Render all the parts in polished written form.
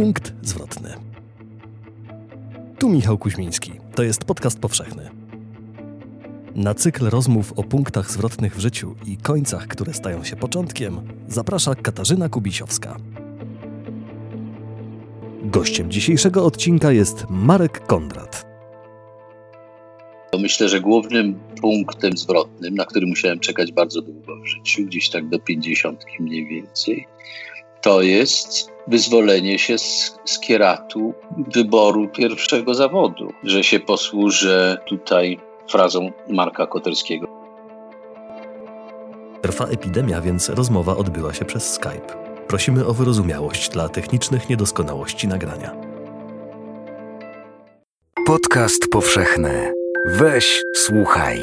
Punkt zwrotny. Tu Michał Kuźmiński. To jest Podcast Powszechny. Na cykl rozmów o punktach zwrotnych w życiu i końcach, które stają się początkiem, zaprasza Katarzyna Kubisiowska. Gościem dzisiejszego odcinka jest Marek Kondrat. Myślę, że głównym punktem zwrotnym, na który musiałem czekać bardzo długo w życiu, gdzieś tak do 50 mniej więcej, to jest wyzwolenie się z kieratu wyboru pierwszego zawodu, że się posłużę tutaj frazą Marka Koterskiego. Trwa epidemia, więc rozmowa odbyła się przez Skype. Prosimy o wyrozumiałość dla technicznych niedoskonałości nagrania. Podcast powszechny. Weź, słuchaj.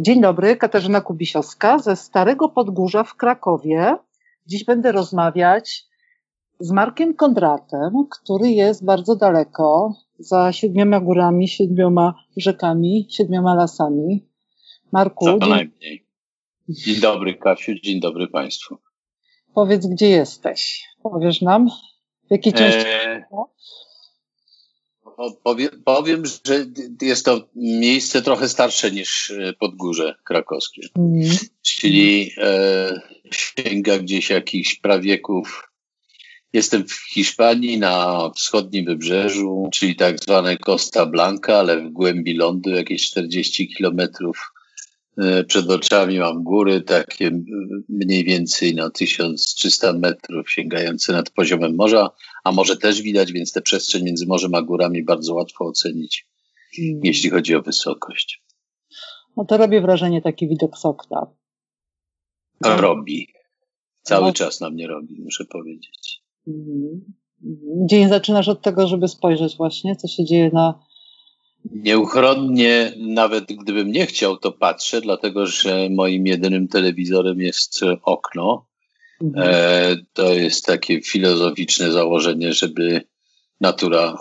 Dzień dobry, Katarzyna Kubisiowska ze Starego Podgórza w Krakowie. Dziś będę rozmawiać z Markiem Kondratem, który jest bardzo daleko, za 7 górami, 7 rzekami, 7 lasami. Marku, co najmniej. Dzień dobry, Kasiu, dzień dobry Państwu. Powiedz, gdzie jesteś? Powiesz nam, w jakiej części? Powiem, że jest to miejsce trochę starsze niż Podgórze Krakowskie, czyli sięga gdzieś jakichś prawieków. Jestem w Hiszpanii na wschodnim wybrzeżu, czyli tak zwane Costa Blanca, ale w głębi lądu, jakieś 40 kilometrów. Przed oczami mam góry, takie mniej więcej na 1300 metrów sięgające nad poziomem morza, a morze też widać, więc tę przestrzeń między morzem a górami bardzo łatwo ocenić, jeśli chodzi o wysokość. No to robi wrażenie taki widok z okna. Robi. Cały czas na mnie robi, muszę powiedzieć. Dzień zaczynasz od tego, żeby spojrzeć właśnie, co się dzieje na... Nieuchronnie, nawet gdybym nie chciał, to patrzę, dlatego że moim jedynym telewizorem jest okno. To jest takie filozoficzne założenie, żeby natura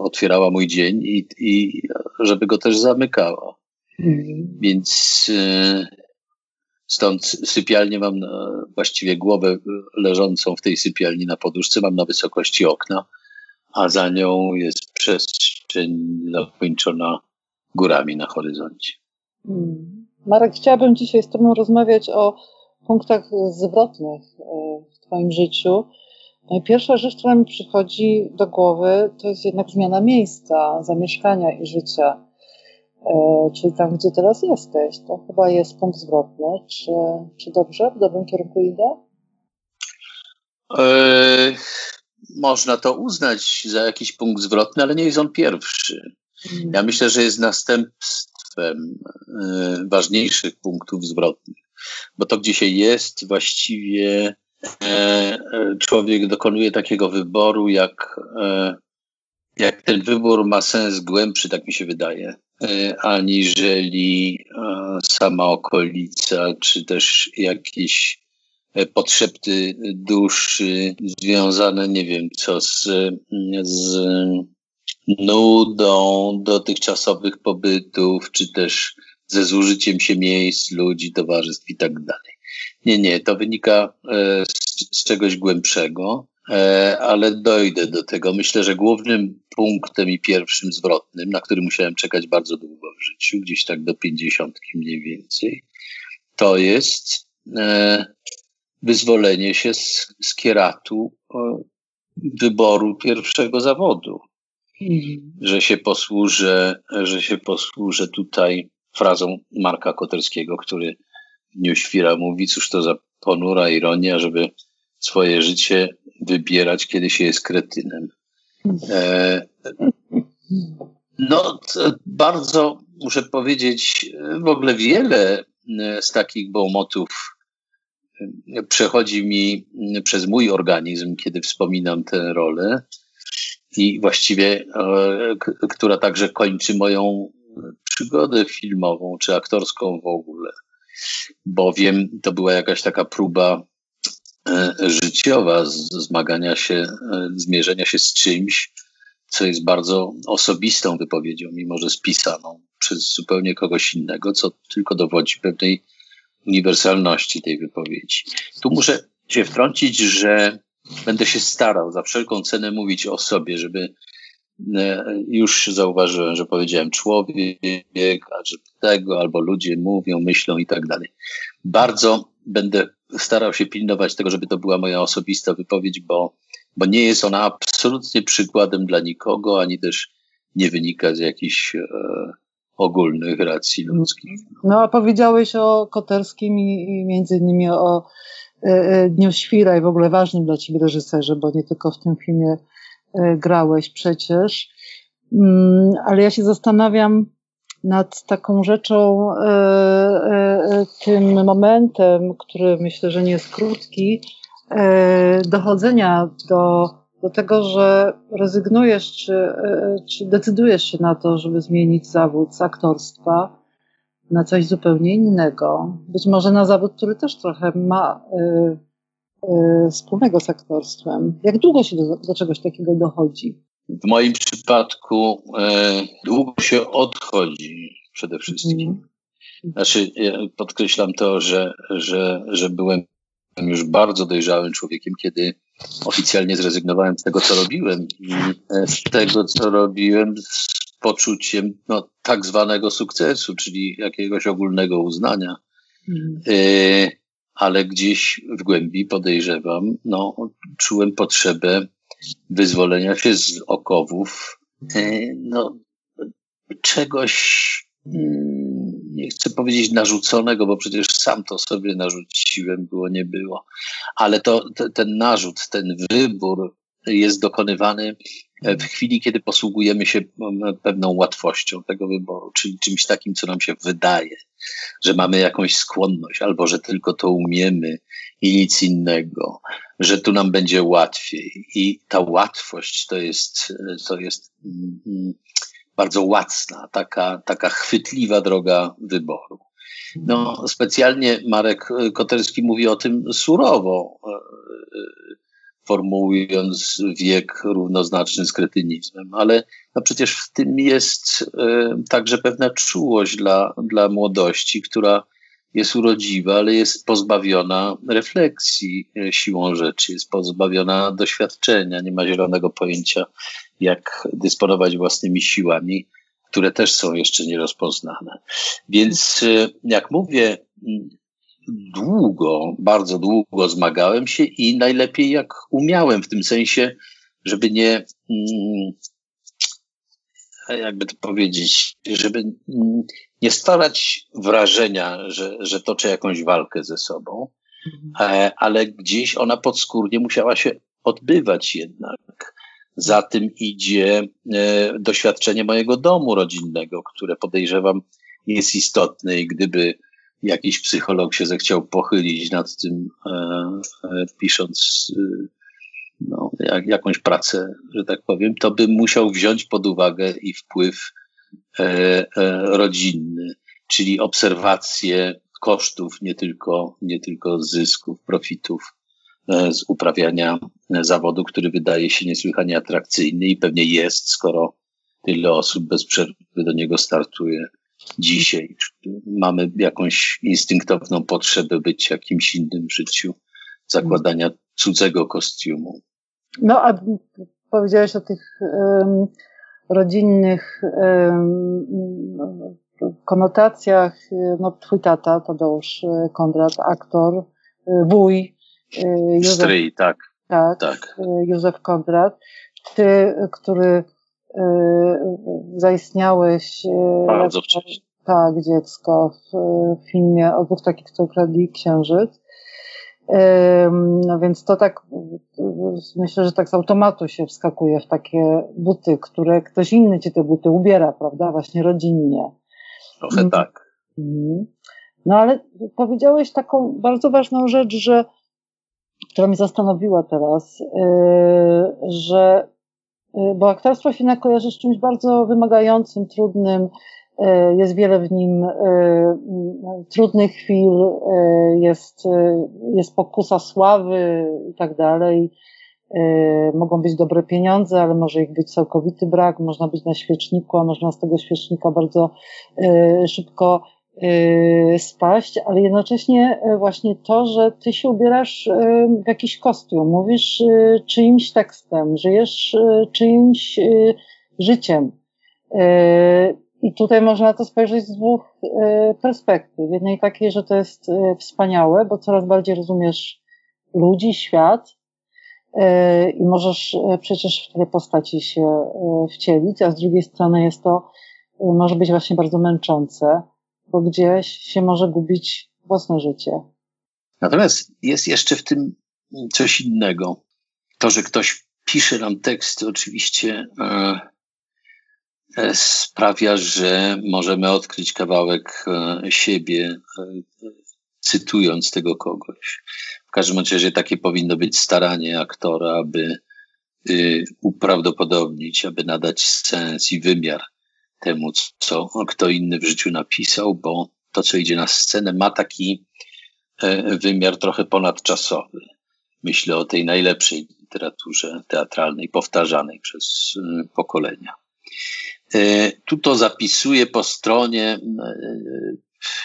otwierała mój dzień i żeby go też zamykała. Więc stąd sypialnię mam, właściwie głowę leżącą w tej sypialni na poduszce mam na wysokości okna, a za nią jest przestrzeń zakończona górami na horyzoncie. Marek, chciałabym dzisiaj z Tobą rozmawiać o punktach zwrotnych w Twoim życiu. Pierwsza rzecz, która mi przychodzi do głowy, to jest jednak zmiana miejsca, zamieszkania i życia. Czyli tam, gdzie teraz jesteś, to chyba jest punkt zwrotny. Czy dobrze? W dobrym kierunku idę? Można to uznać za jakiś punkt zwrotny, ale nie jest on pierwszy. Ja myślę, że jest następstwem ważniejszych punktów zwrotnych, bo to, gdzie się jest, właściwie człowiek dokonuje takiego wyboru, jak ten wybór ma sens głębszy, tak mi się wydaje, aniżeli sama okolica, czy też jakieś potrzeby duszy związane, nie wiem co, z nudą dotychczasowych pobytów, czy też ze zużyciem się miejsc, ludzi, towarzystw i tak dalej. Nie, to wynika z czegoś głębszego, ale dojdę do tego. Myślę, że głównym punktem i pierwszym zwrotnym, na który musiałem czekać bardzo długo w życiu, gdzieś tak do 50 mniej więcej, to jest... wyzwolenie się z kieratu wyboru pierwszego zawodu. Że się posłużę tutaj frazą Marka Koterskiego, który w Dniu Świra mówi, cóż to za ponura ironia, żeby swoje życie wybierać, kiedy się jest kretynem. Bardzo, muszę powiedzieć, w ogóle wiele z takich bałmotów przechodzi mi przez mój organizm, kiedy wspominam tę rolę i właściwie, która także kończy moją przygodę filmową, czy aktorską w ogóle, bowiem to była jakaś taka próba życiowa, zmagania się, zmierzenia się z czymś, co jest bardzo osobistą wypowiedzią, mimo że spisaną przez zupełnie kogoś innego, co tylko dowodzi pewnej uniwersalności tej wypowiedzi. Tu muszę się wtrącić, że Będę się starał za wszelką cenę mówić o sobie, żeby już zauważyłem, że powiedziałem człowiek, że tego, albo ludzie mówią, myślą i tak dalej. Bardzo będę starał się pilnować tego, żeby to była moja osobista wypowiedź, bo nie jest ona absolutnie przykładem dla nikogo, ani też nie wynika z jakichś ogólnych racji ludzkich. No a powiedziałeś o Koterskim i między innymi o Dniu Świra i w ogóle ważnym dla ciebie reżyserze, bo nie tylko w tym filmie grałeś przecież. Ale ja się zastanawiam nad taką rzeczą, tym momentem, który myślę, że nie jest krótki, dochodzenia do tego, że rezygnujesz, czy decydujesz się na to, żeby zmienić zawód z aktorstwa na coś zupełnie innego. Być może na zawód, który też trochę ma wspólnego z aktorstem. Jak długo się do czegoś takiego dochodzi? W moim przypadku długo się odchodzi przede wszystkim. Znaczy, podkreślam to, że byłem już bardzo dojrzałym człowiekiem, kiedy oficjalnie zrezygnowałem z tego, co robiłem. Z poczuciem tak zwanego sukcesu, czyli jakiegoś ogólnego uznania. Ale gdzieś w głębi podejrzewam, czułem potrzebę wyzwolenia się z okowów, czegoś, nie chcę powiedzieć narzuconego, bo przecież sam to sobie narzuciłem, było nie było. Ale ten narzut, ten wybór jest dokonywany w chwili, kiedy posługujemy się pewną łatwością tego wyboru, czyli czymś takim, co nam się wydaje, że mamy jakąś skłonność, albo że tylko to umiemy i nic innego, że tu nam będzie łatwiej. I ta łatwość to jest bardzo łacna, taka chwytliwa droga wyboru. Specjalnie Marek Koterski mówi o tym surowo, formułując wiek równoznaczny z kretynizmem, ale przecież w tym jest także pewna czułość dla młodości, która jest urodziwa, ale jest pozbawiona refleksji siłą rzeczy, jest pozbawiona doświadczenia, nie ma zielonego pojęcia, jak dysponować własnymi siłami, które też są jeszcze nierozpoznane. Więc jak mówię, długo, bardzo długo zmagałem się i najlepiej jak umiałem, w tym sensie, żeby nie, jakby to powiedzieć, żeby nie starać wrażenia, że toczę jakąś walkę ze sobą, ale gdzieś ona podskórnie musiała się odbywać jednak. Za tym idzie doświadczenie mojego domu rodzinnego, które podejrzewam jest istotne i gdyby jakiś psycholog się zechciał pochylić nad tym, pisząc jakąś pracę, że tak powiem, to by musiał wziąć pod uwagę i wpływ rodzinny, czyli obserwację kosztów, nie tylko zysków, profitów z uprawiania zawodu, który wydaje się niesłychanie atrakcyjny i pewnie jest, skoro tyle osób bez przerwy do niego startuje. Dzisiaj mamy jakąś instynktowną potrzebę bycia kimś innym w życiu, zakładania cudzego kostiumu. A powiedziałeś o tych rodzinnych konotacjach. Twój tata, Tadeusz Kondrat, aktor, wuj. Stryj, tak. Tak. Józef Kondrat. Ty, który zaistniałeś bardzo wcześnie. Tak, dziecko w filmie o dwóch takich, co ukradli księżyc. Więc to tak, myślę, że tak z automatu się wskakuje w takie buty, które ktoś inny ci te buty ubiera, prawda? Właśnie rodzinnie. Trochę tak. Ale powiedziałeś taką bardzo ważną rzecz, która mnie zastanowiła teraz, że bo aktorstwo się kojarzy z czymś bardzo wymagającym, trudnym, jest wiele w nim trudnych chwil, jest pokusa sławy i tak dalej, mogą być dobre pieniądze, ale może ich być całkowity brak, można być na świeczniku, a można z tego świecznika bardzo szybko spaść, ale jednocześnie właśnie to, że ty się ubierasz w jakiś kostium, mówisz czyimś tekstem, żyjesz czyimś życiem. I tutaj można to spojrzeć z dwóch perspektyw. Jednej takiej, że to jest wspaniałe, bo coraz bardziej rozumiesz ludzi, świat i możesz przecież w tej postaci się wcielić, a z drugiej strony jest to, może być właśnie bardzo męczące, bo gdzieś się może gubić własne życie. Natomiast jest jeszcze w tym coś innego. To, że ktoś pisze nam teksty, oczywiście sprawia, że możemy odkryć kawałek siebie, cytując tego kogoś. W każdym razie takie powinno być staranie aktora, aby uprawdopodobnić, aby nadać sens i wymiar temu, co kto inny w życiu napisał, bo to, co idzie na scenę, ma taki wymiar trochę ponadczasowy. Myślę o tej najlepszej literaturze teatralnej, powtarzanej przez pokolenia. Tu to zapisuję po stronie,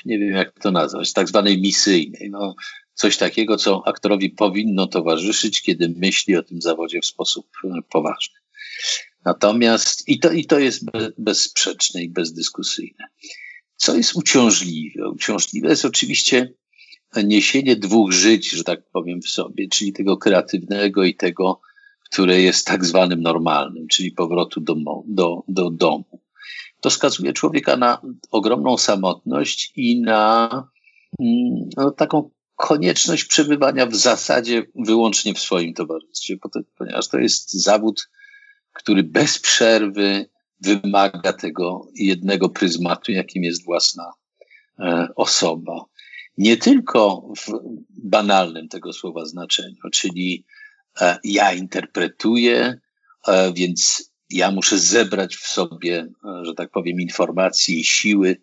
nie wiem jak to nazwać, tak zwanej misyjnej. No, coś takiego, co aktorowi powinno towarzyszyć, kiedy myśli o tym zawodzie w sposób poważny. Natomiast, i to jest bezsprzeczne i bezdyskusyjne. Co jest uciążliwe? Uciążliwe jest oczywiście niesienie dwóch żyć, że tak powiem, w sobie, czyli tego kreatywnego i tego, które jest tak zwanym normalnym, czyli powrotu do domu. To skazuje człowieka na ogromną samotność i na taką konieczność przebywania w zasadzie wyłącznie w swoim towarzystwie, ponieważ to jest zawód, który bez przerwy wymaga tego jednego pryzmatu, jakim jest własna osoba. Nie tylko w banalnym tego słowa znaczeniu, czyli ja interpretuję, więc ja muszę zebrać w sobie, że tak powiem, informacje i siły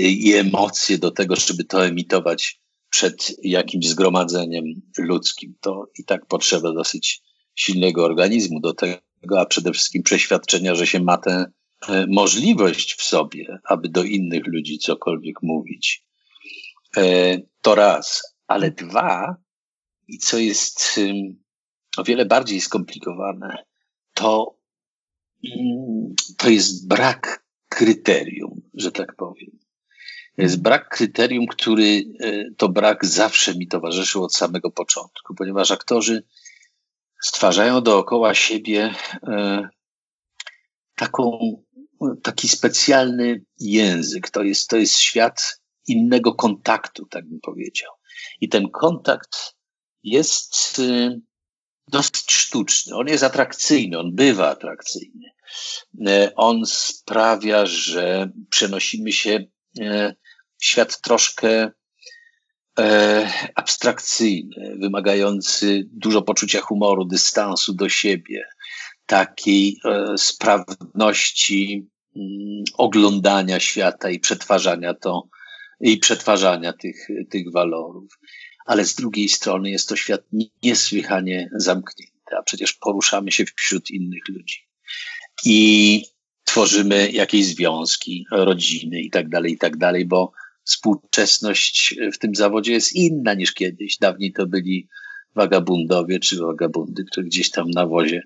i emocje do tego, żeby to emitować przed jakimś zgromadzeniem ludzkim. To i tak potrzeba dosyć silnego organizmu do tego, a przede wszystkim przeświadczenia, że się ma tę możliwość w sobie, aby do innych ludzi cokolwiek mówić. To raz. Ale dwa, i co jest o wiele bardziej skomplikowane, to jest brak kryterium, że tak powiem. Jest brak kryterium, który to brak zawsze mi towarzyszył od samego początku, ponieważ aktorzy stwarzają dookoła siebie taki specjalny język. To jest świat innego kontaktu, tak bym powiedział. I ten kontakt jest dosyć sztuczny. On jest atrakcyjny, on bywa atrakcyjny. On sprawia, że przenosimy się w świat troszkę abstrakcyjny, wymagający dużo poczucia humoru, dystansu do siebie, takiej sprawności oglądania świata i przetwarzania tych walorów. Ale z drugiej strony jest to świat niesłychanie zamknięty, a przecież poruszamy się wśród innych ludzi i tworzymy jakieś związki, rodziny i tak dalej, bo współczesność w tym zawodzie jest inna niż kiedyś. Dawniej to byli wagabundowie czy wagabundy, które gdzieś tam na wozie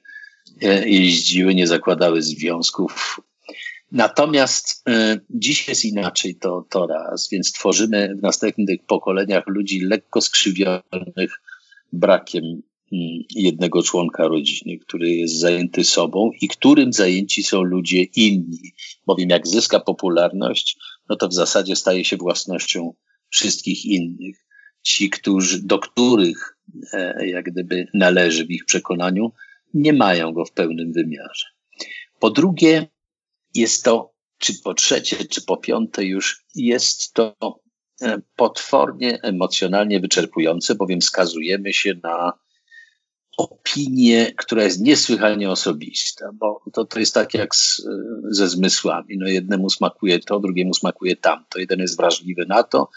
jeździły, nie zakładały związków. Natomiast dziś jest inaczej, to raz, więc tworzymy w następnych pokoleniach ludzi lekko skrzywionych brakiem jednego członka rodziny, który jest zajęty sobą i którym zajęci są ludzie inni, bowiem jak zyska popularność, no to w zasadzie staje się własnością wszystkich innych. Ci, do których jak gdyby należy w ich przekonaniu, nie mają go w pełnym wymiarze. Po drugie, jest to, czy po trzecie, czy po piąte już, jest to potwornie emocjonalnie wyczerpujące, bowiem skazujemy się na opinię, która jest niesłychanie osobista, bo to jest tak jak ze zmysłami. No jednemu smakuje to, drugiemu smakuje tamto. Jeden jest wrażliwy na to,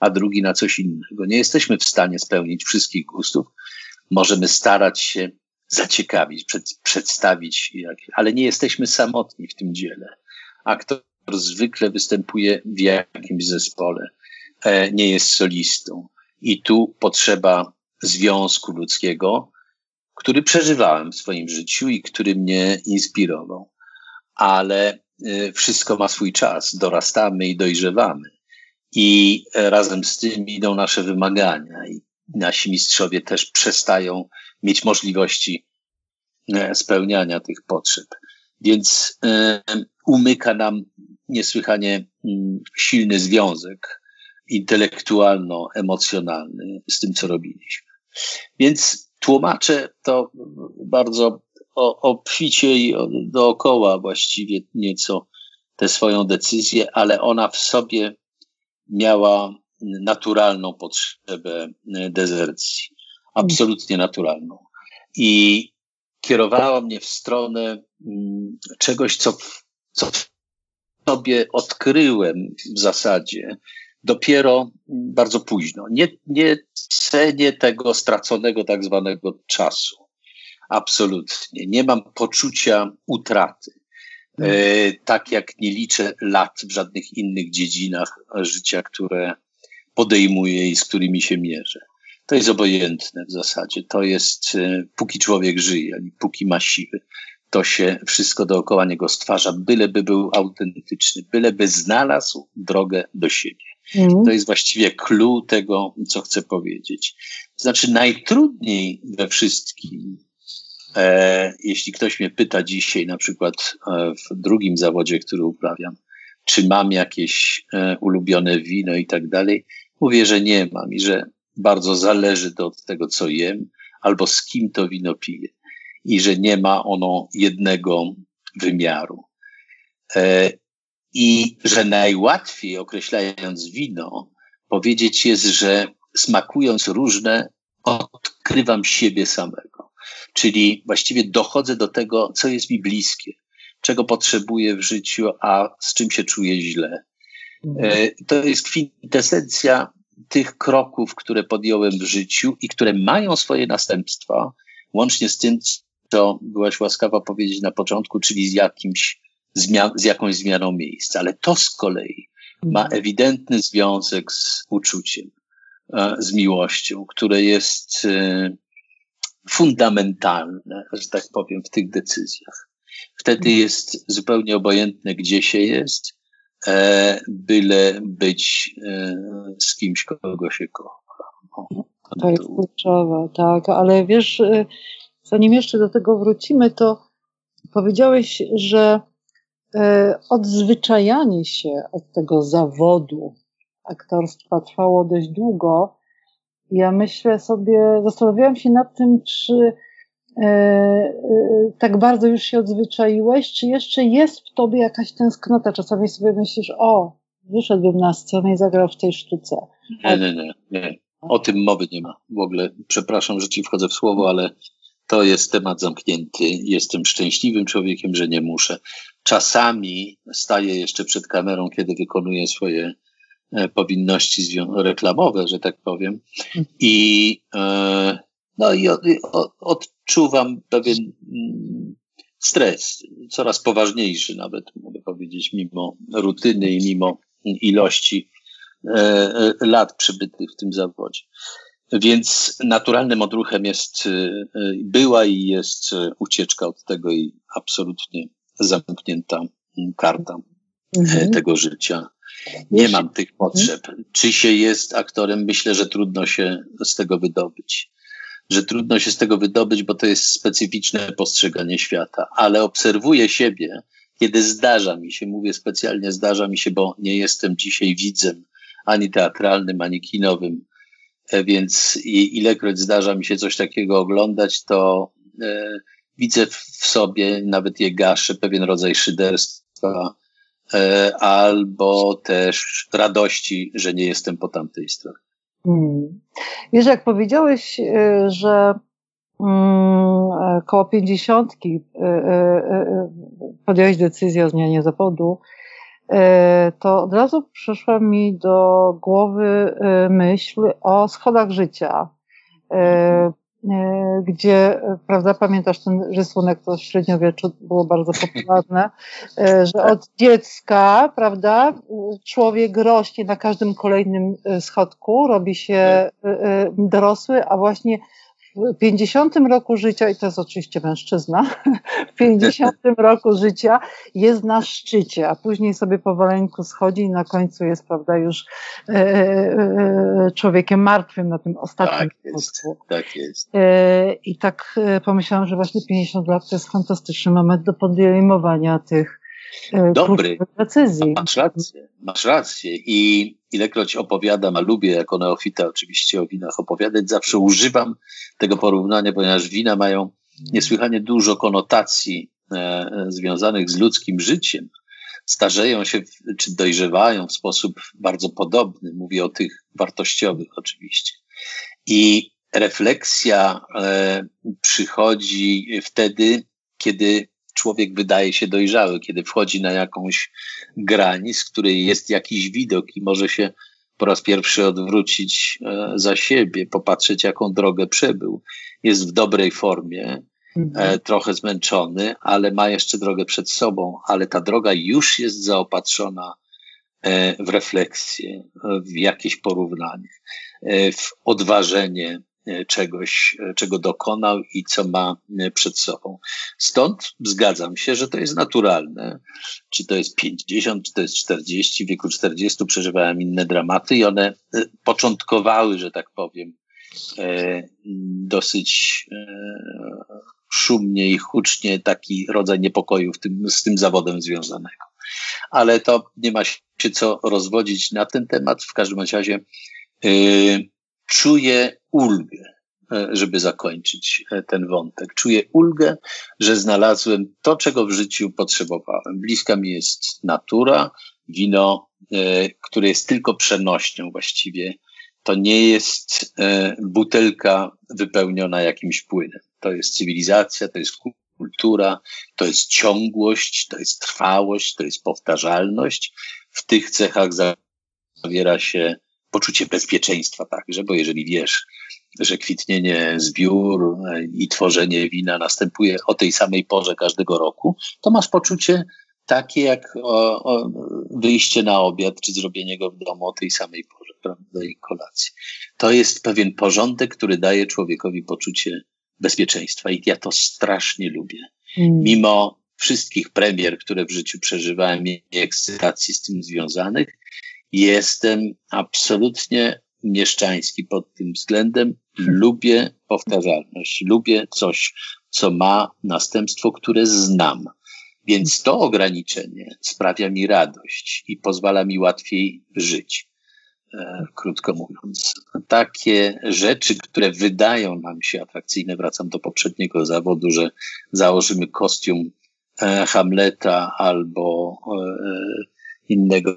a drugi na coś innego. Nie jesteśmy w stanie spełnić wszystkich gustów. Możemy starać się zaciekawić, przedstawić, ale nie jesteśmy samotni w tym dziele. Aktor autor zwykle występuje w jakimś zespole, nie jest solistą. I tu potrzeba związku ludzkiego, który przeżywałem w swoim życiu i który mnie inspirował. Ale wszystko ma swój czas, dorastamy i dojrzewamy. I razem z tym idą nasze wymagania. I nasi mistrzowie też przestają mieć możliwości spełniania tych potrzeb. Więc umyka nam niesłychanie silny związek intelektualno-emocjonalny z tym, co robiliśmy. Więc tłumaczę to bardzo obficie i dookoła właściwie nieco tę swoją decyzję, ale ona w sobie miała naturalną potrzebę dezercji. Absolutnie naturalną. I kierowała mnie w stronę czegoś, co w sobie odkryłem w zasadzie dopiero bardzo późno. Nie cenię tego straconego tak zwanego czasu. Absolutnie. Nie mam poczucia utraty. Tak jak nie liczę lat w żadnych innych dziedzinach życia, które podejmuję i z którymi się mierzę. To jest obojętne w zasadzie. To jest, póki człowiek żyje, póki ma siły, to się wszystko dookoła niego stwarza, byleby był autentyczny, byleby znalazł drogę do siebie. To jest właściwie clue tego, co chcę powiedzieć. Znaczy najtrudniej we wszystkim, jeśli ktoś mnie pyta dzisiaj, na przykład w drugim zawodzie, który uprawiam, czy mam jakieś ulubione wino i tak dalej, mówię, że nie mam i że bardzo zależy to od tego, co jem albo z kim to wino piję i że nie ma ono jednego wymiaru. I że najłatwiej, określając wino, powiedzieć jest, że smakując różne, odkrywam siebie samego. Czyli właściwie dochodzę do tego, co jest mi bliskie, czego potrzebuję w życiu, a z czym się czuję źle. To jest kwintesencja tych kroków, które podjąłem w życiu i które mają swoje następstwa, łącznie z tym, co byłaś łaskawa powiedzieć na początku, czyli z jakąś zmianą miejsca. Ale to z kolei ma ewidentny związek z uczuciem, z miłością, które jest fundamentalne, że tak powiem, w tych decyzjach. Wtedy jest zupełnie obojętne, gdzie się jest, byle być z kimś, kogo się kocha. To jest kluczowe, tak, ale wiesz, zanim jeszcze do tego wrócimy, to powiedziałeś, że odzwyczajanie się od tego zawodu aktorstwa trwało dość długo. Ja myślę sobie, zastanawiałam się nad tym, czy tak bardzo już się odzwyczaiłeś, czy jeszcze jest w tobie jakaś tęsknota. Czasami sobie myślisz, o, wyszedłbym na scenę i zagrał w tej sztuce. Nie. O tym mowy nie ma w ogóle. Przepraszam, że ci wchodzę w słowo, ale to jest temat zamknięty. Jestem szczęśliwym człowiekiem, że nie muszę. Czasami staję jeszcze przed kamerą, kiedy wykonuję swoje powinności reklamowe, że tak powiem. I odczuwam pewien stres, coraz poważniejszy nawet, mogę powiedzieć, mimo rutyny i mimo ilości lat przebytych w tym zawodzie. Więc naturalnym odruchem była i jest ucieczka od tego i absolutnie zamknięta karta tego życia. Nie mam tych potrzeb. Czy się jest aktorem? Myślę, że trudno się z tego wydobyć. Bo to jest specyficzne postrzeganie świata. Ale obserwuję siebie, kiedy zdarza mi się, mówię specjalnie zdarza mi się, bo nie jestem dzisiaj widzem ani teatralnym, ani kinowym. Więc ilekroć zdarza mi się coś takiego oglądać, to widzę w sobie, nawet je gaszę, pewien rodzaj szyderstwa, albo też radości, że nie jestem po tamtej stronie. Wiesz, jak powiedziałeś, że koło 50 podjąłeś decyzję o zmianie zawodu, to od razu przyszła mi do głowy myśl o schodach życia. gdzie, prawda, pamiętasz ten rysunek, to w średniowieczu było bardzo popularne, że od dziecka, prawda, człowiek rośnie na każdym kolejnym schodku, robi się dorosły, a właśnie w 50 roku życia, i to jest oczywiście mężczyzna, w 50 roku życia jest na szczycie, a później sobie powaleńku schodzi i na końcu jest, prawda, już człowiekiem martwym na tym ostatnim schodku. Tak jest. I tak pomyślałam, że właśnie 50 lat to jest fantastyczny moment do podejmowania tych decyzji. Masz rację. I ilekroć opowiadam, a lubię jako neofita oczywiście o winach opowiadać, zawsze używam tego porównania, ponieważ wina mają niesłychanie dużo konotacji związanych z ludzkim życiem. Starzeją się czy dojrzewają w sposób bardzo podobny. Mówię o tych wartościowych oczywiście. I refleksja przychodzi wtedy, kiedy człowiek wydaje się dojrzały, kiedy wchodzi na jakąś granicę, z której jest jakiś widok i może się po raz pierwszy odwrócić za siebie, popatrzeć, jaką drogę przebył. Jest w dobrej formie, trochę zmęczony, ale ma jeszcze drogę przed sobą, ale ta droga już jest zaopatrzona w refleksję, w jakieś porównanie, w odważenie czegoś, czego dokonał i co ma przed sobą. Stąd zgadzam się, że to jest naturalne. Czy to jest 50, czy to jest 40. W wieku 40 przeżywałem inne dramaty i one początkowały, że tak powiem, dosyć szumnie i hucznie, taki rodzaj niepokoju z tym zawodem związanego. Ale to nie ma się co rozwodzić na ten temat. W każdym razie czuję ulgę, żeby zakończyć ten wątek. Czuję ulgę, że znalazłem to, czego w życiu potrzebowałem. Bliska mi jest natura, wino, które jest tylko przenośnią właściwie. To nie jest butelka wypełniona jakimś płynem. To jest cywilizacja, to jest kultura, to jest ciągłość, to jest trwałość, to jest powtarzalność. W tych cechach zawiera się poczucie bezpieczeństwa także, bo jeżeli wiesz, że kwitnienie zbiór i tworzenie wina następuje o tej samej porze każdego roku, to masz poczucie takie jak wyjście na obiad, czy zrobienie go w domu o tej samej porze, prawda, i kolacji. To jest pewien porządek, który daje człowiekowi poczucie bezpieczeństwa i ja to strasznie lubię. Mimo wszystkich premier, które w życiu przeżywałem i ekscytacji z tym związanych, jestem absolutnie mieszczański pod tym względem. Lubię powtarzalność, lubię coś, co ma następstwo, które znam. Więc to ograniczenie sprawia mi radość i pozwala mi łatwiej żyć, krótko mówiąc. Takie rzeczy, które wydają nam się atrakcyjne, wracam do poprzedniego zawodu, że założymy kostium Hamleta albo innego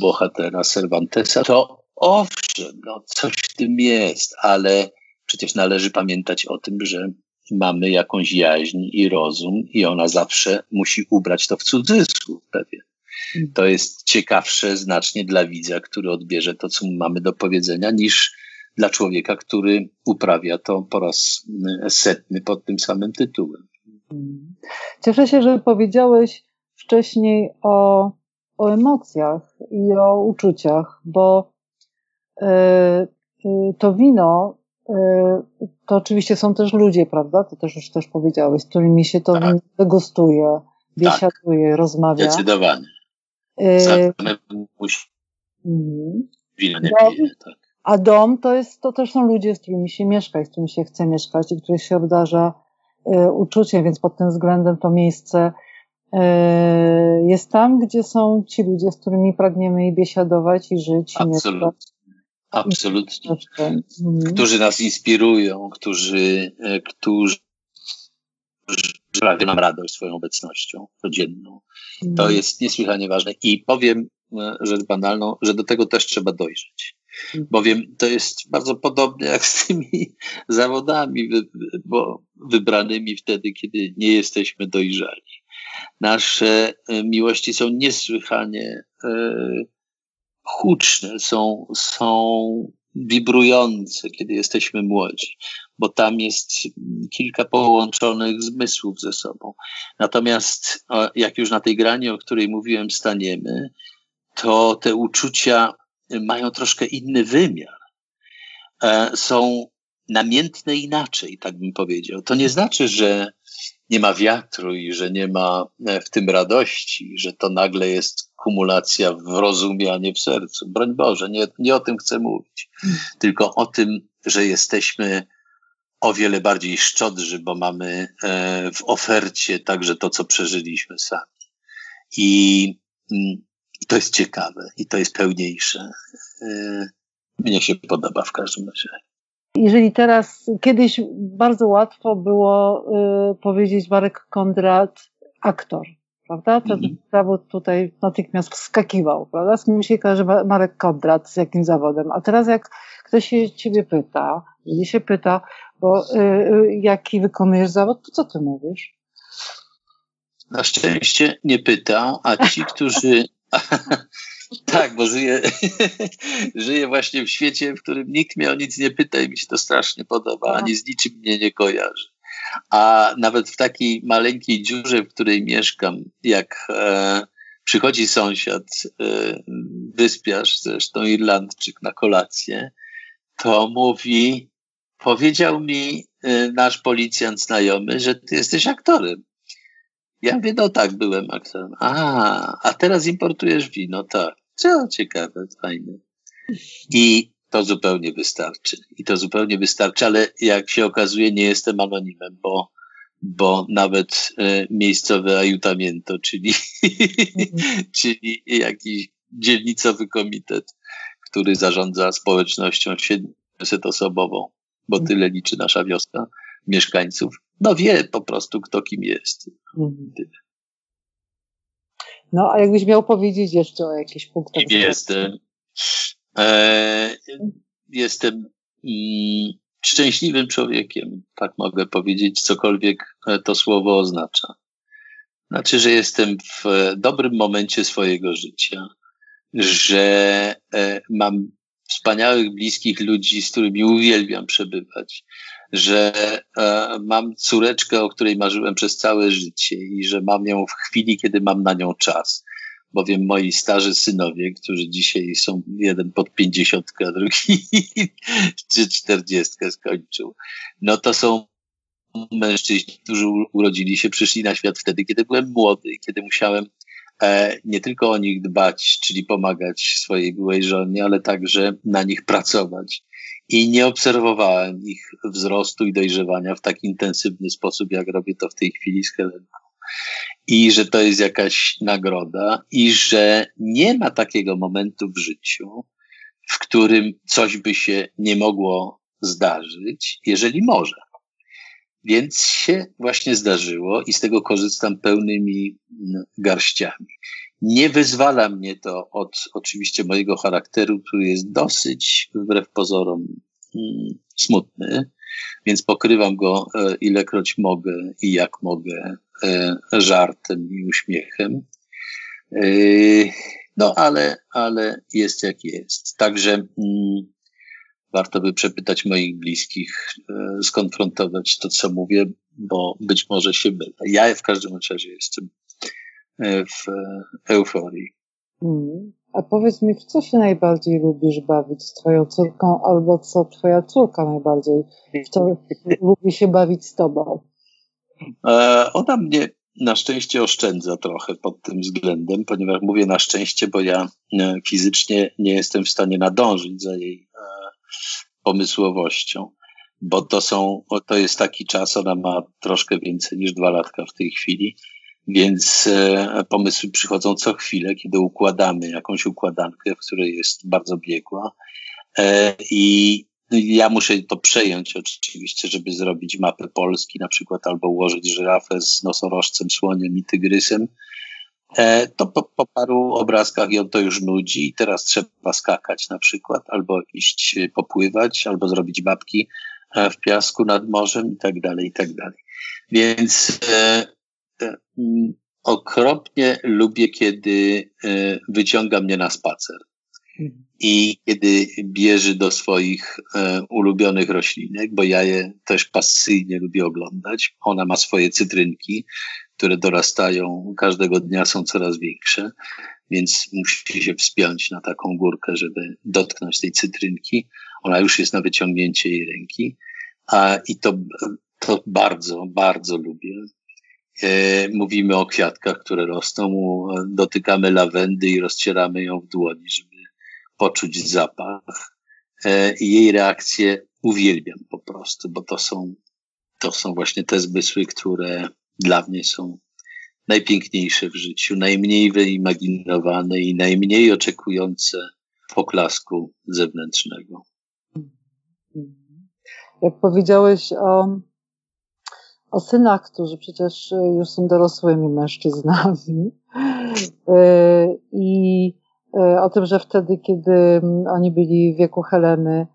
bohatera Cervantesa, to owszem, no coś w tym jest, ale przecież należy pamiętać o tym, że mamy jakąś jaźń i rozum i ona zawsze musi ubrać to w cudzysłów pewien. To jest ciekawsze znacznie dla widza, który odbierze to, co mamy do powiedzenia, niż dla człowieka, który uprawia to po raz setny pod tym samym tytułem. Cieszę się, że powiedziałeś wcześniej o emocjach i o uczuciach, bo to wino, to oczywiście są też ludzie, prawda? To też już powiedziałeś, z którymi się to wino degustuje, biesiaduje, rozmawia. Zdecydowanie. Samemu wino nie pije, tak. A dom to też są ludzie, z którymi się mieszka i z którymi się chce mieszkać i których się obdarza uczuciem, więc pod tym względem to miejsce jest tam, gdzie są ci ludzie, z którymi pragniemy i biesiadować, i żyć. Absolutnie. Którzy nas inspirują, którzy sprawiają nam radość swoją obecnością codzienną. To jest niesłychanie ważne i powiem rzecz banalną, że do tego też trzeba dojrzeć. Bowiem to jest bardzo podobne jak z tymi zawodami wybranymi wtedy, kiedy nie jesteśmy dojrzali. Nasze miłości są niesłychanie huczne, są wibrujące, kiedy jesteśmy młodzi, bo tam jest kilka połączonych zmysłów ze sobą. Natomiast jak już na tej grani, o której mówiłem, staniemy, to te uczucia mają troszkę inny wymiar. Są namiętne inaczej, tak bym powiedział. To nie znaczy, że nie ma wiatru i że nie ma w tym radości, że to nagle jest kumulacja w rozumie, a nie w sercu. Broń Boże, nie o tym chcę mówić. Tylko o tym, że jesteśmy o wiele bardziej szczodrzy, bo mamy w ofercie także to, co przeżyliśmy sami. I to jest ciekawe i to jest pełniejsze. Mnie się podoba w każdym razie. Jeżeli teraz, kiedyś bardzo łatwo było powiedzieć Marek Kondrat aktor, prawda? To zawód tutaj natychmiast wskakiwał, prawda? Z kim się kojarzy Marek Kondrat, z jakim zawodem? A teraz jak ktoś się ciebie pyta, jeżeli się pyta, bo jaki wykonujesz zawód, to co ty mówisz? Na szczęście nie pyta, a ci, którzy... Tak, bo żyję właśnie w świecie, w którym nikt mnie o nic nie pyta i mi się to strasznie podoba, ani z niczym mnie nie kojarzy. A nawet w takiej maleńkiej dziurze, w której mieszkam, jak przychodzi sąsiad, wyspiarz, zresztą Irlandczyk, na kolację, to mówi, powiedział mi nasz policjant znajomy, że ty jesteś aktorem. Ja mówię, no tak, byłem aktorem. A teraz importujesz wino, tak. Co ciekawe, fajne. I to zupełnie wystarczy. Ale jak się okazuje, nie jestem anonimem, bo nawet miejscowe ayuntamiento, czyli, czyli jakiś dzielnicowy komitet, który zarządza społecznością 700-osobową, bo tyle liczy nasza wioska, mieszkańców, no wie po prostu, kto kim jest. No, a jakbyś miał powiedzieć jeszcze o jakichś punktach? Jestem szczęśliwym człowiekiem, tak mogę powiedzieć, cokolwiek to słowo oznacza. Znaczy, że jestem w dobrym momencie swojego życia, że mam wspaniałych, bliskich ludzi, z którymi uwielbiam przebywać, że mam córeczkę, o której marzyłem przez całe życie i że mam ją w chwili, kiedy mam na nią czas, bowiem moi starzy synowie, którzy dzisiaj są jeden pod 50, a drugi czy 40 skończył, no to są mężczyźni, którzy urodzili się, przyszli na świat wtedy, kiedy byłem młody i kiedy musiałem nie tylko o nich dbać, czyli pomagać swojej byłej żonie, ale także na nich pracować. I nie obserwowałem ich wzrostu i dojrzewania w tak intensywny sposób, jak robię to w tej chwili z Heleną. I że to jest jakaś nagroda i że nie ma takiego momentu w życiu, w którym coś by się nie mogło zdarzyć, jeżeli może. Więc się właśnie zdarzyło i z tego korzystam pełnymi garściami. Nie wyzwala mnie to od oczywiście mojego charakteru, który jest dosyć, wbrew pozorom, smutny, więc pokrywam go ilekroć mogę i jak mogę żartem i uśmiechem. No ale jest jak jest. Także warto by przepytać moich bliskich, skonfrontować to, co mówię, bo być może się mylę. Ja w każdym razie jestem w euforii. A powiedz mi, w co się najbardziej lubisz bawić z twoją córką, albo co twoja córka najbardziej lubi się bawić z tobą? Ona mnie na szczęście oszczędza trochę pod tym względem, ponieważ mówię na szczęście, bo ja fizycznie nie jestem w stanie nadążyć za jej pomysłowością, bo to jest taki czas, ona ma troszkę więcej niż 2 latka w tej chwili, więc pomysły przychodzą co chwilę, kiedy układamy jakąś układankę, w której jest bardzo biegła i ja muszę to przejąć oczywiście, żeby zrobić mapę Polski na przykład, albo ułożyć żyrafę z nosorożcem, słoniem i tygrysem. To po paru obrazkach ją to już nudzi i teraz trzeba skakać na przykład, albo iść popływać, albo zrobić babki w piasku nad morzem i tak dalej, i tak dalej. Więc okropnie lubię, kiedy wyciąga mnie na spacer. I kiedy bierze do swoich ulubionych roślinek, bo ja je też pasyjnie lubię oglądać. Ona ma swoje cytrynki, które dorastają, każdego dnia są coraz większe, więc musi się wspiąć na taką górkę, żeby dotknąć tej cytrynki. Ona już jest na wyciągnięcie jej ręki. I to bardzo, bardzo lubię. Mówimy o kwiatkach, które rosną, dotykamy lawendy i rozcieramy ją w dłoni, żeby poczuć zapach. Jej reakcje uwielbiam po prostu, bo to są właśnie te zmysły, które dla mnie są najpiękniejsze w życiu, najmniej wyimaginowane i najmniej oczekujące oklasku zewnętrznego. Jak powiedziałeś o synach, którzy przecież już są dorosłymi mężczyznami i o tym, że wtedy, kiedy oni byli w wieku Heleny,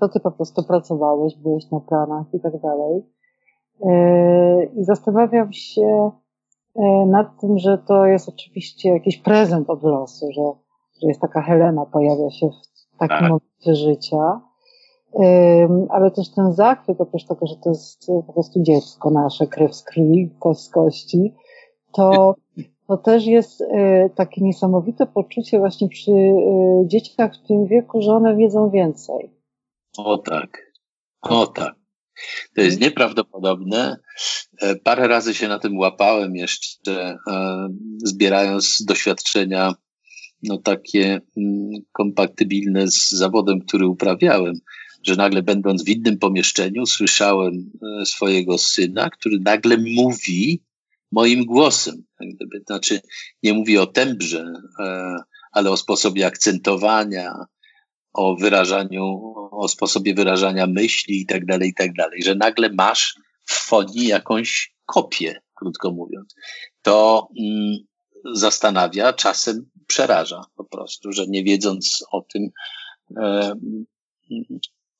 to ty po prostu pracowałeś, byłeś na planach i tak dalej. I zastanawiam się nad tym, że to jest oczywiście jakiś prezent od losu, że jest taka Helena, pojawia się w takim momencie życia. Ale też ten zachwyt, oprócz tego, że to jest po prostu dziecko nasze, krew z krwi, kość z kości, to też jest takie niesamowite poczucie właśnie przy dzieciach w tym wieku, że one wiedzą więcej. O tak. To jest nieprawdopodobne. Parę razy się na tym łapałem jeszcze, zbierając doświadczenia takie kompatybilne z zawodem, który uprawiałem, że nagle będąc w innym pomieszczeniu słyszałem swojego syna, który nagle mówi moim głosem. Znaczy nie mówi o tembrze, ale o sposobie akcentowania, o sposobie wyrażania myśli i tak dalej, że nagle masz w fonii jakąś kopię, krótko mówiąc. To zastanawia, czasem przeraża po prostu, że nie wiedząc o tym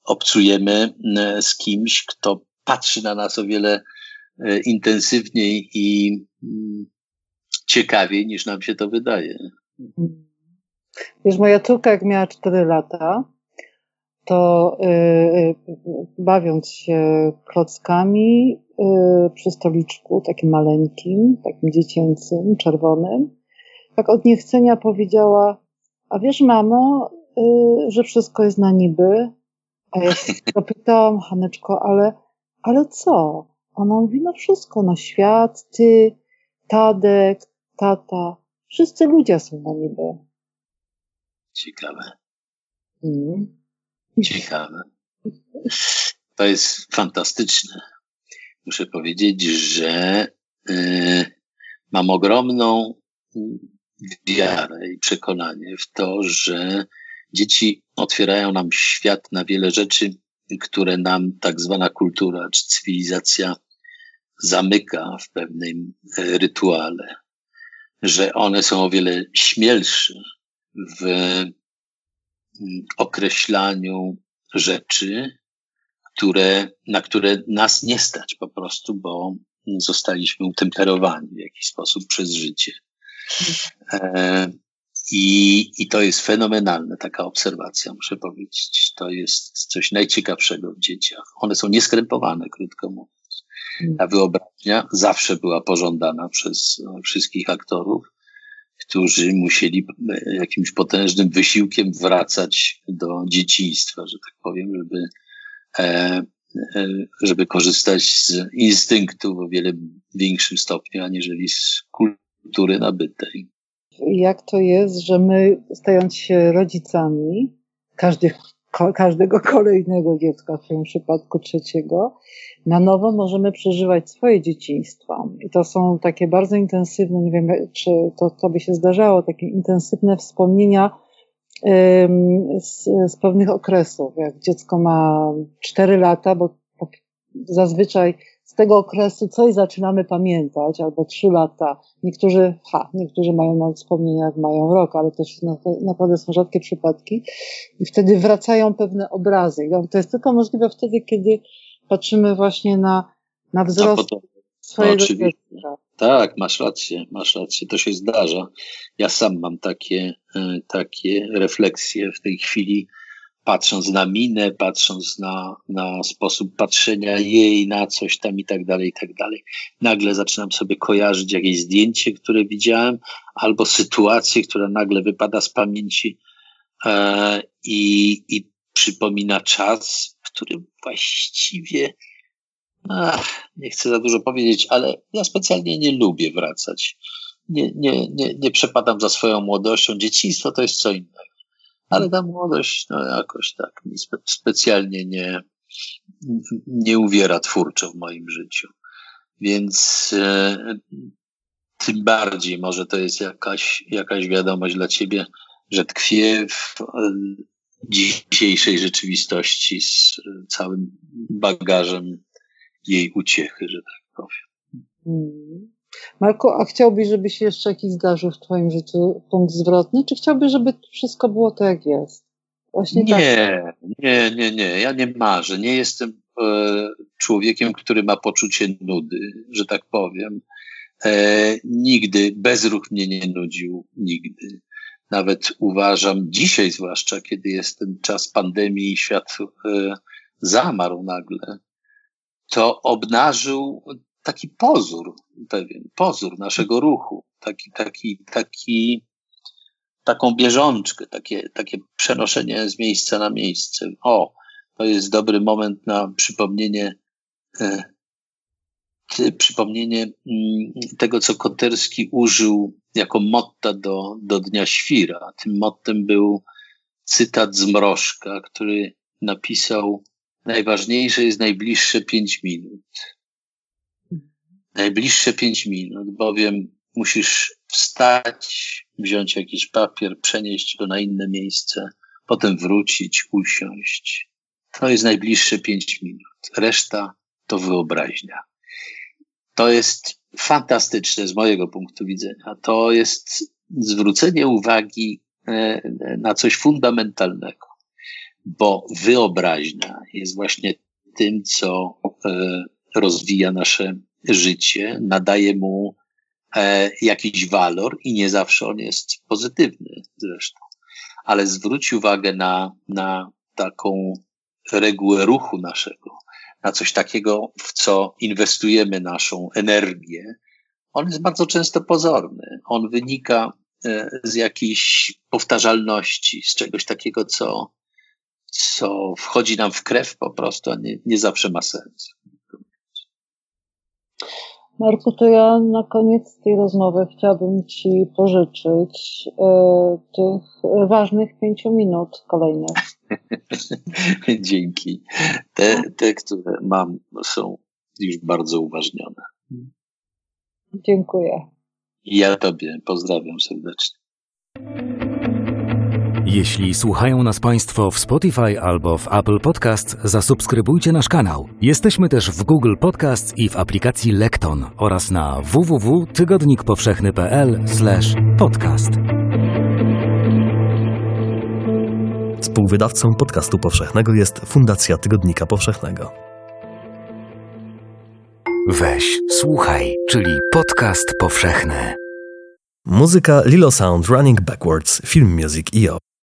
obcujemy z kimś, kto patrzy na nas o wiele intensywniej i ciekawiej niż nam się to wydaje. Wiesz, moja córka jak miała 4 lata, to bawiąc się klockami przy stoliczku takim maleńkim, takim dziecięcym, czerwonym, tak od niechcenia powiedziała: a wiesz, mamo, że wszystko jest na niby? A ja się zapytałam: Haneczko, ale co? Ona mówi: no wszystko, no świat, ty, Tadek, tata, wszyscy ludzie są na niby. Ciekawe. Ciekawe. To jest fantastyczne. Muszę powiedzieć, że mam ogromną wiarę i przekonanie w to, że dzieci otwierają nam świat na wiele rzeczy, które nam tak zwana kultura czy cywilizacja zamyka w pewnym rytuale. Że one są o wiele śmielsze w określaniu rzeczy, na które nas nie stać po prostu, bo zostaliśmy utemperowani w jakiś sposób przez życie. I to jest fenomenalne, taka obserwacja, muszę powiedzieć. To jest coś najciekawszego w dzieciach. One są nieskrępowane, krótko mówiąc. Ta wyobraźnia zawsze była pożądana przez wszystkich aktorów, którzy musieli jakimś potężnym wysiłkiem wracać do dzieciństwa, że tak powiem, żeby korzystać z instynktu w o wiele większym stopniu, aniżeli z kultury nabytej. Jak to jest, że my, stając się rodzicami każdego kolejnego dziecka, w tym przypadku 3, na nowo możemy przeżywać swoje dzieciństwa. I to są takie bardzo intensywne, nie wiem, czy to by się zdarzało, takie intensywne wspomnienia z pewnych okresów. Jak dziecko ma 4 lata, bo zazwyczaj z tego okresu coś zaczynamy pamiętać, albo 3 lata. Niektórzy mają na wspomnienia, jak mają rok, ale też naprawdę są rzadkie przypadki. I wtedy wracają pewne obrazy. To jest tylko możliwe wtedy, kiedy patrzymy właśnie na wzrost swojego dziecka. Tak, masz rację, to się zdarza. Ja sam mam takie takie refleksje w tej chwili, patrząc na minę, patrząc na sposób patrzenia jej, na coś tam i tak dalej. Nagle zaczynam sobie kojarzyć jakieś zdjęcie, które widziałem, albo sytuację, która nagle wypada z pamięci i przypomina czas, w którym właściwie, nie chcę za dużo powiedzieć, ale ja specjalnie nie lubię wracać. Nie przepadam za swoją młodością. Dzieciństwo to jest co innego. Ale ta młodość, jakoś tak mi specjalnie nie uwiera twórczo w moim życiu. Więc tym bardziej może to jest jakaś wiadomość dla ciebie, że tkwię w dzisiejszej rzeczywistości z całym bagażem jej uciechy, że tak powiem. Marku, a chciałbyś, żeby się jeszcze jakiś zdarzył w twoim życiu punkt zwrotny? Czy chciałbyś, żeby wszystko było to, jak jest? Właśnie nie. Ja nie marzę. Nie jestem człowiekiem, który ma poczucie nudy, że tak powiem. Nigdy. Bezruch mnie nie nudził. Nigdy. Nawet uważam, dzisiaj zwłaszcza, kiedy jest ten czas pandemii i świat zamarł nagle, to obnażył taki pozór pewien, pozór naszego ruchu, taką bieżączkę, takie przenoszenie z miejsca na miejsce. To jest dobry moment na przypomnienie tego, co Koterski użył jako motta do Dnia Świra. Tym mottem był cytat z Mrożka, który napisał: najważniejsze jest najbliższe 5 minut. Najbliższe 5 minut, bowiem musisz wstać, wziąć jakiś papier, przenieść go na inne miejsce, potem wrócić, usiąść. To jest najbliższe 5 minut. Reszta to wyobraźnia. To jest fantastyczne z mojego punktu widzenia. To jest zwrócenie uwagi na coś fundamentalnego, bo wyobraźnia jest właśnie tym, co rozwija nasze życie, nadaje mu jakiś walor i nie zawsze on jest pozytywny zresztą. Ale zwróć uwagę na taką regułę ruchu naszego, na coś takiego, w co inwestujemy naszą energię. On jest bardzo często pozorny. On wynika z jakiejś powtarzalności, z czegoś takiego, co wchodzi nam w krew po prostu, a nie zawsze ma sens. Marku, to ja na koniec tej rozmowy chciałabym ci pożyczyć tych ważnych 5 minut kolejnych. Dzięki. Te, które mam, są już bardzo uważnione. Dziękuję. Ja tobie pozdrawiam serdecznie. Jeśli słuchają nas Państwo w Spotify albo w Apple Podcasts, zasubskrybujcie nasz kanał. Jesteśmy też w Google Podcasts i w aplikacji Lekton oraz na www.tygodnikpowszechny.pl/podcast. Współwydawcą Podcastu Powszechnego jest Fundacja Tygodnika Powszechnego. Weź, słuchaj, czyli Podcast Powszechny. Muzyka Lilo Sound, Running Backwards, Film Music I-O.